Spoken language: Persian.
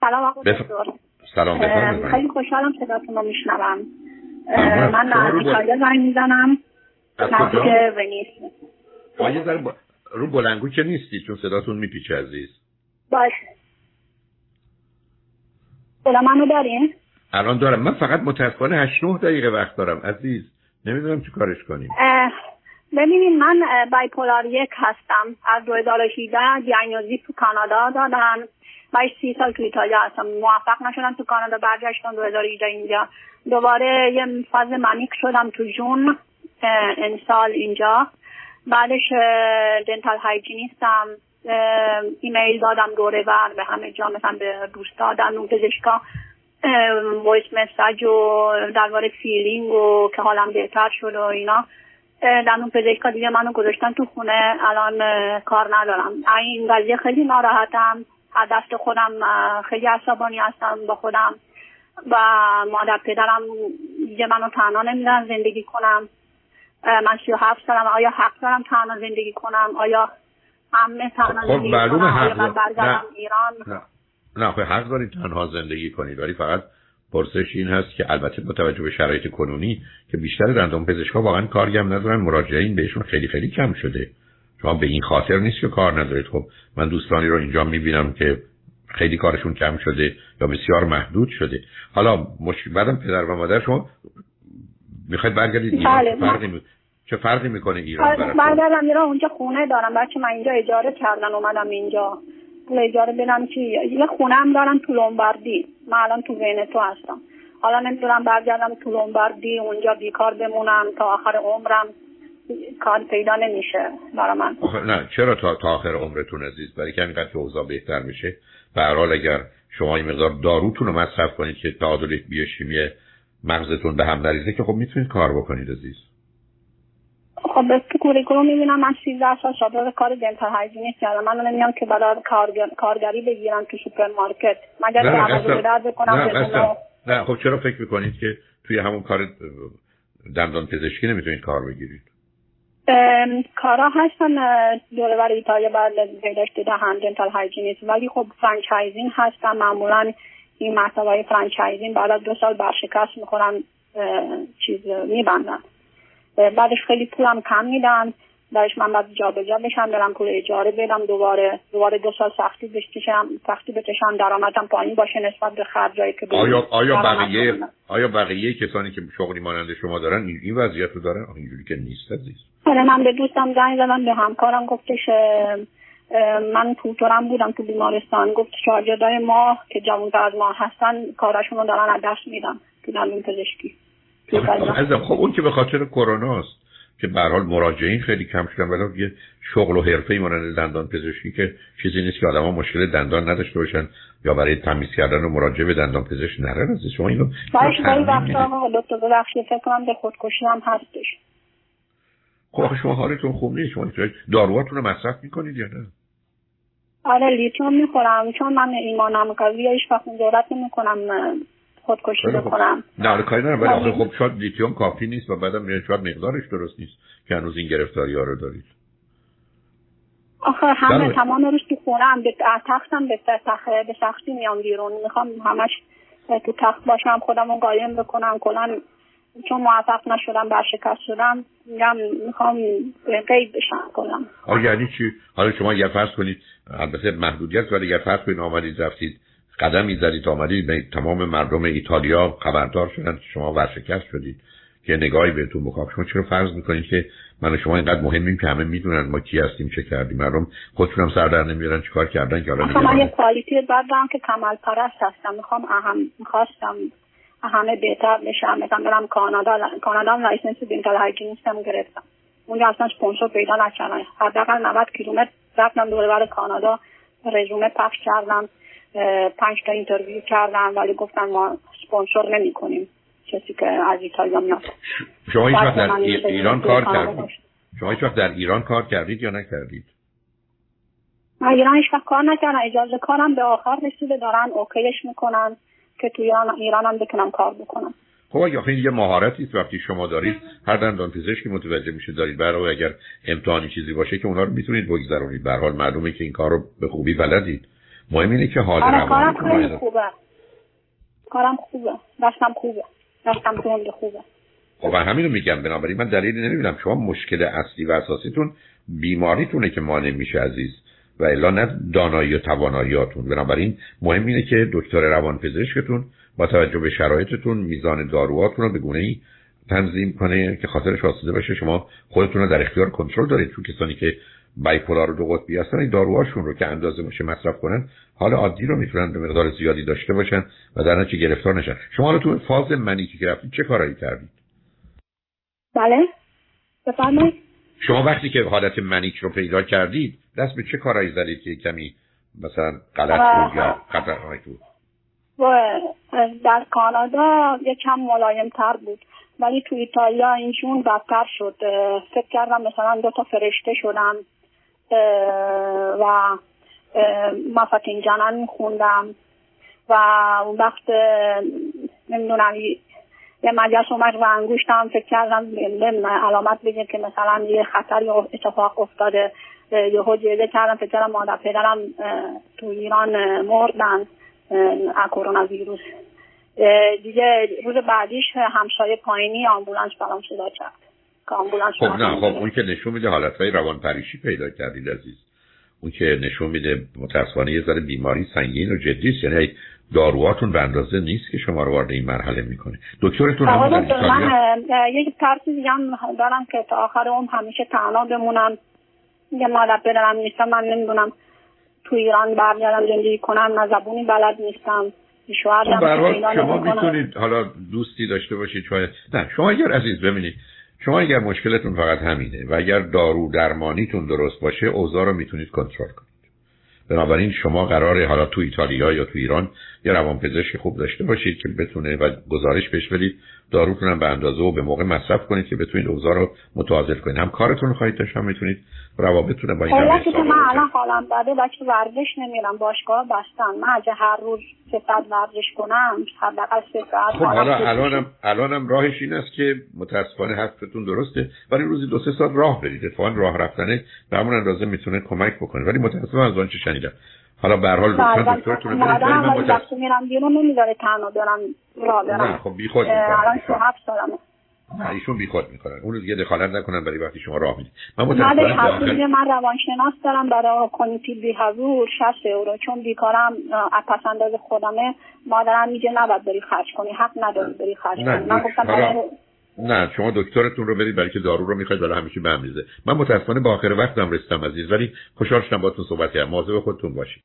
سلام آقا دکتر. سلام بفرمایید. خیلی خوشحالم صداتون رو میشنوم. من از ایتالیا زنگ میزنم. نزدیک ونیس. واجه زنگ رو بلندگو که نیستی چون صداتون میپیچه عزیز. باشه. صدا منو دارین؟ الان دارم. من فقط متاسفانه 8-9 دقیقه وقت دارم عزیز. نمیدونم چی کارش کنیم. ببینید من بایپولار 1 هستم. از 2018 دیاگنوز تو کانادا دادن. من 30 سال تو ایتالیا هستم، موفق نشدم تو کانادا، برگشتم 2018 اینجا، دوباره یه فاز مانیک شدم تو جون امسال اینجا، بعدش دنتال هایجینیستم، ایمیل دادم دوره ور به همه جا، مثلا به دوستا، دندون پزشکا، وایس مساج و درباره فیلینگ و که حالم بهتر شد و اینا، دندون پزشکا دیگه منو گذاشتن تو خونه، الان کار ندارم. این قضیه خیلی ناراحتم، از دست خودم خیلی عصبانی هستم با خودم و مادر پدرم دیگه منو تنها نمیدن زندگی کنم. من 37 سالم، آیا حق دارم تنها زندگی کنم؟ آیا همه تنها زندگی کنم؟ آیا من برگردم ایران؟ نه خب حق دارید تنها زندگی کنید، ولی فقط پرسش این هست که البته با توجه به شرایط کنونی که بیشتر دندان پزشکا واقعا کاری هم ندارن، مراجعین بهشون خیلی خیلی کم شده. شما به این خاطر نیست که کار ندارید. خب من دوستانی رو اینجا میبینم که خیلی کارشون کم شده یا بسیار محدود شده. حالا بعدم پدر و مادر شما میخواید برگردید ایران، چه فرقی میکنه ایران براتون؟ برگردم ایران، اونجا خونه دارم، بچه من اینجا اجاره کردن اومدم اینجا، اجاره بدم که یه خونه هم دارم تو لومباردی، من الان تو ونتو هستم، حالا نمیدونم برگردم تو لومباردی اونجا بیکار بمونم تا آخر عمرم، کار پیدا نمیشه برای من. نه چرا تا آخر عمرتون عزیز؟ برای که اینقدر که اوضاع بهتر میشه، به هر حال اگر شما این مقدار داروتون رو مصرف کنید که تعادل بیوشیمی مغزتون به هم نریزه که خب میتونید کار بکنید عزیز. خب بس که کوریکولوم میبینم من 13 سال سابقه کار دنتال هایجینیست دارم، من نمیدونم که برای کارگری بگیرم تو سوپرمارکت مگر که عمل کنم. نه خب چرا فکر میکنید که توی همون کار دندان پزشکی نمیتونید کار بگیرید؟ کارا هستن دوره برای ایتالیا بعد بهداشت دهن دنتال هایجینیست، ولی خب فرانچایزین هستن، معمولا این مطالبای فرانچایزین بعد از 2 سال برشکست میکنن، چیز میبندن، بعدش خیلی پولم کم میدن، بعدش من باید جابجا بشم، برم پول اجاره بدم، دوباره 2 سال سختی بکشم، درآمدم پایین باشه نسبت به خرجایی که بدم. آیا بقیه کسانی که شغلی مانند شما دارن این وضعیت رو دارن؟ اینجوری که نیست عزیز. آره من به دوستم زنگ زدم، به همکارم گفتش، من توتورم بودم تو بیمارستان، گفت شاگردای ما که جوان‌تر از ما هستن کارشون رو دارن از دست میدن تو دندون پزشکی. خب اون که به خاطر کروناست که به هر حال مراجعین خیلی کم شدن، ولی یه شغل و حرفه‌ای مانند دندان پزشکی که چیزی نیست که آدم‌ها مشکل دندان نداشته باشن یا برای تمیز کردن و مراجعه به دندان پزشک نرن. از شما اینو باشه ولی وقتا دکتر بخشی فکر کنم به خودکشی هم هستش. خب شما حالتون خوب نیست، شما داروهاتون رو مصرف می‌کنید یا نه؟ آره لیتیوم می‌خورم چون من ایمانم قویه، هیچ وقت جرأت نمی‌کنم خودکشی بکنم. نه کاری ندارم، ولی خب شاید لیتیوم کافی نیست و بعدم شاید مقدارش درست نیست که هنوز این گرفتاری‌ها رو دارید. آخه همه تمام روز تو خونم، به تختم به سختی میام بیرون، میخوام همش تو تخت باشم، خودم رو قایم بکنم، کلا چون موفق نشدم برشکست شدم میگم میخوام غیب بشم کلا. آخه یعنی چی؟ حالا شما یه فرض کنید البته محدودیت، ولی یه فرض کنید آمدید رفتید قدمی زدید آمدید، به تمام مردم ایتالیا خبردار شدن که شما ورشکست شدید که نگاهی بهتون بکنم. شما چرا فرض میکنید که من و شما اینقدر مهمیم که همه میدونن ما کی هستیم چه کردیم؟ مردم خودشون هم سر در نمیارن چیکار کردن که الان من یه کوالیتی دارم که کمال پرست هستم، میخواستم همه بهتر بشم، مثلا برم کانادا لایسنس دنتال هایجینیستم گرفتم، اونجا اصلا اسپانسر پیدا نکردم، حداقل 90 کیلومتر رفتم دور بر کانادا، رزومه پخش کردم، 5 تا اینترویو کردم، ولی گفتن ما اسپانسر نمی‌کنیم کسی که از ایتالیا میاد. شما هیچ وقت در ایران کار کردید؟ شما هیچ وقت در ایران کار کردید یا نکردید؟ من ایران هیچ وقت کار نکردم، اجازه کارم به آخر رسیده، دارن اوکیش میکنن که تو ایرانم بتونم کار بکنم. خب آخه یه مهارتی است وقتی شما دارید، هر دندان پزشکی متوجه میشه دارید، برای اگر امتحانی چیزی باشه که اونها رو میتونید بگذرونید، به هر حال معلومه که این کارو به خوبی بلدید. مهم اینه که حال روانی کارم خوبه، کارم خوبه، دستم خوبه، دستم تونده خوبه. خب من همین رو میگم، بنابراین من دلیلی نمیبینم شما مشکل اصلی و اساسیتون بیماریتونه که مانع میشه عزیز، و الا نه دانایی و تواناییاتون. بنابراین مهم اینه که دکتر روانپزشکتون با توجه به شرایطتون میزان داروهاتون رو به گونه‌ای تنظیم کنه که خاطرش آسوده باشه شما خودتون رو در اختیار کنترل دارید. چون کسانی که بایپولار و دو قطبی هستن این داروهاشون رو که اندازه باشه مصرف کنن، حال عادی رو میتونن به مقدار زیادی داشته باشن و در نتیجه گرفتار نشن. شما حالا تو فاز منی که رفتید چه کارایی کردید؟ بله بفرمایید. شما وقتی که حالت منیک رو پیدا کردید دست به چه کارایی زدید که کمی مثلا غلط بود یا خطرناک بود؟ در کانادا یکم ملایم‌تر بود ولی تو ایتالیا اینجون بدتر شد. فکر کردم مثلا دو تا فرشته شدم و ما فاتینجانان میخوندم و اون وقت نمیدونم یه مجلس اومد و انگوشتم، فکر کردم علامت بگه که مثلا یه خطر یا اتفاق افتاده. یهو جیده کردم، فکر کردم مادر پدرم تو ایران مردن از کرونا ویروس. دیگه روز بعدیش همسایه پایینی آمبولانس برام صدا کرد که آمبولانس. خب نه، خب اون که نشون میده حالتهای روانپریشی پیدا کردید عزیز، اون که نشون میده متاسفانه یه ذره بیماری سنگین و جدیست، یعنی داروهاتون به اندازه نیست که شما رو وارد این مرحله میکنه. دکترتون هم در ایتالیا؟ من یک ترسی دیگه هم دارم که تا آخر عمر همیشه تنها بمونم، یه مادر پدرم نیستم، من نمیدونم تو ایران برگردم زندگی کنم، نه زبونی بلد نیستم. شما میتونید حالا دوستی داشته باشید شاید. نه شما اگر عزیز ببینید، شما اگر مشکلتون فقط همینه و اگر دارو درمانیتون درست باشه اوضاع رو میتونید کنترل کنید. بنابراین شما قراره حالا تو ایتالیا یا تو ایران یه روانپزشک خوب داشته باشید که بتونه و گزارش پیش بدید، داروتون هم به اندازه و به موقع مصرف کنید که بتونید اوضاع رو متعادل کنید. هم کارتون خواهید داشت، هم میتونید روابطتون با این حالت که من الان حالم بده بچه ورزش نمیرم، باشگاه بستم، من اگه هر روز 3 ساعت ورزش کنم حداقل 3 ساعت. خب حالا الانم راهش این است که متاسفانه حرفتون درسته ولی روزی 2-3 ساعت راه برید. اتفاقاً راه رفتن به همون اندازه میتونه کمک بکنه ولی متاسفانه از اون چه شنیدم. حالا به هر حال دکترتون من وقتی میرم بیرون نمیذاره تنها برم راه برم. خب بیخود الان 7 سالمه. نه ایشون بیخود میکنن، اون رو دیگه دخالت نکنن برای وقتی شما راه میدید. من روانشناس دارم برای کانیتی بیهاویور 60 €، چون بیکارم از پس انداز خودمه. مادرم میگه نباید بری خرج کنی، حق نداری بری خرج کنی. من گفتم نه شما دکترتون رو برید برای که دارو رو میخواید ولی همیشه به هم میزه. من متاسفانه با آخر وقتم رسیدم عزیز ولی خوشحال شدم باهاتون صحبت کردم. مواظب خودتون باشید.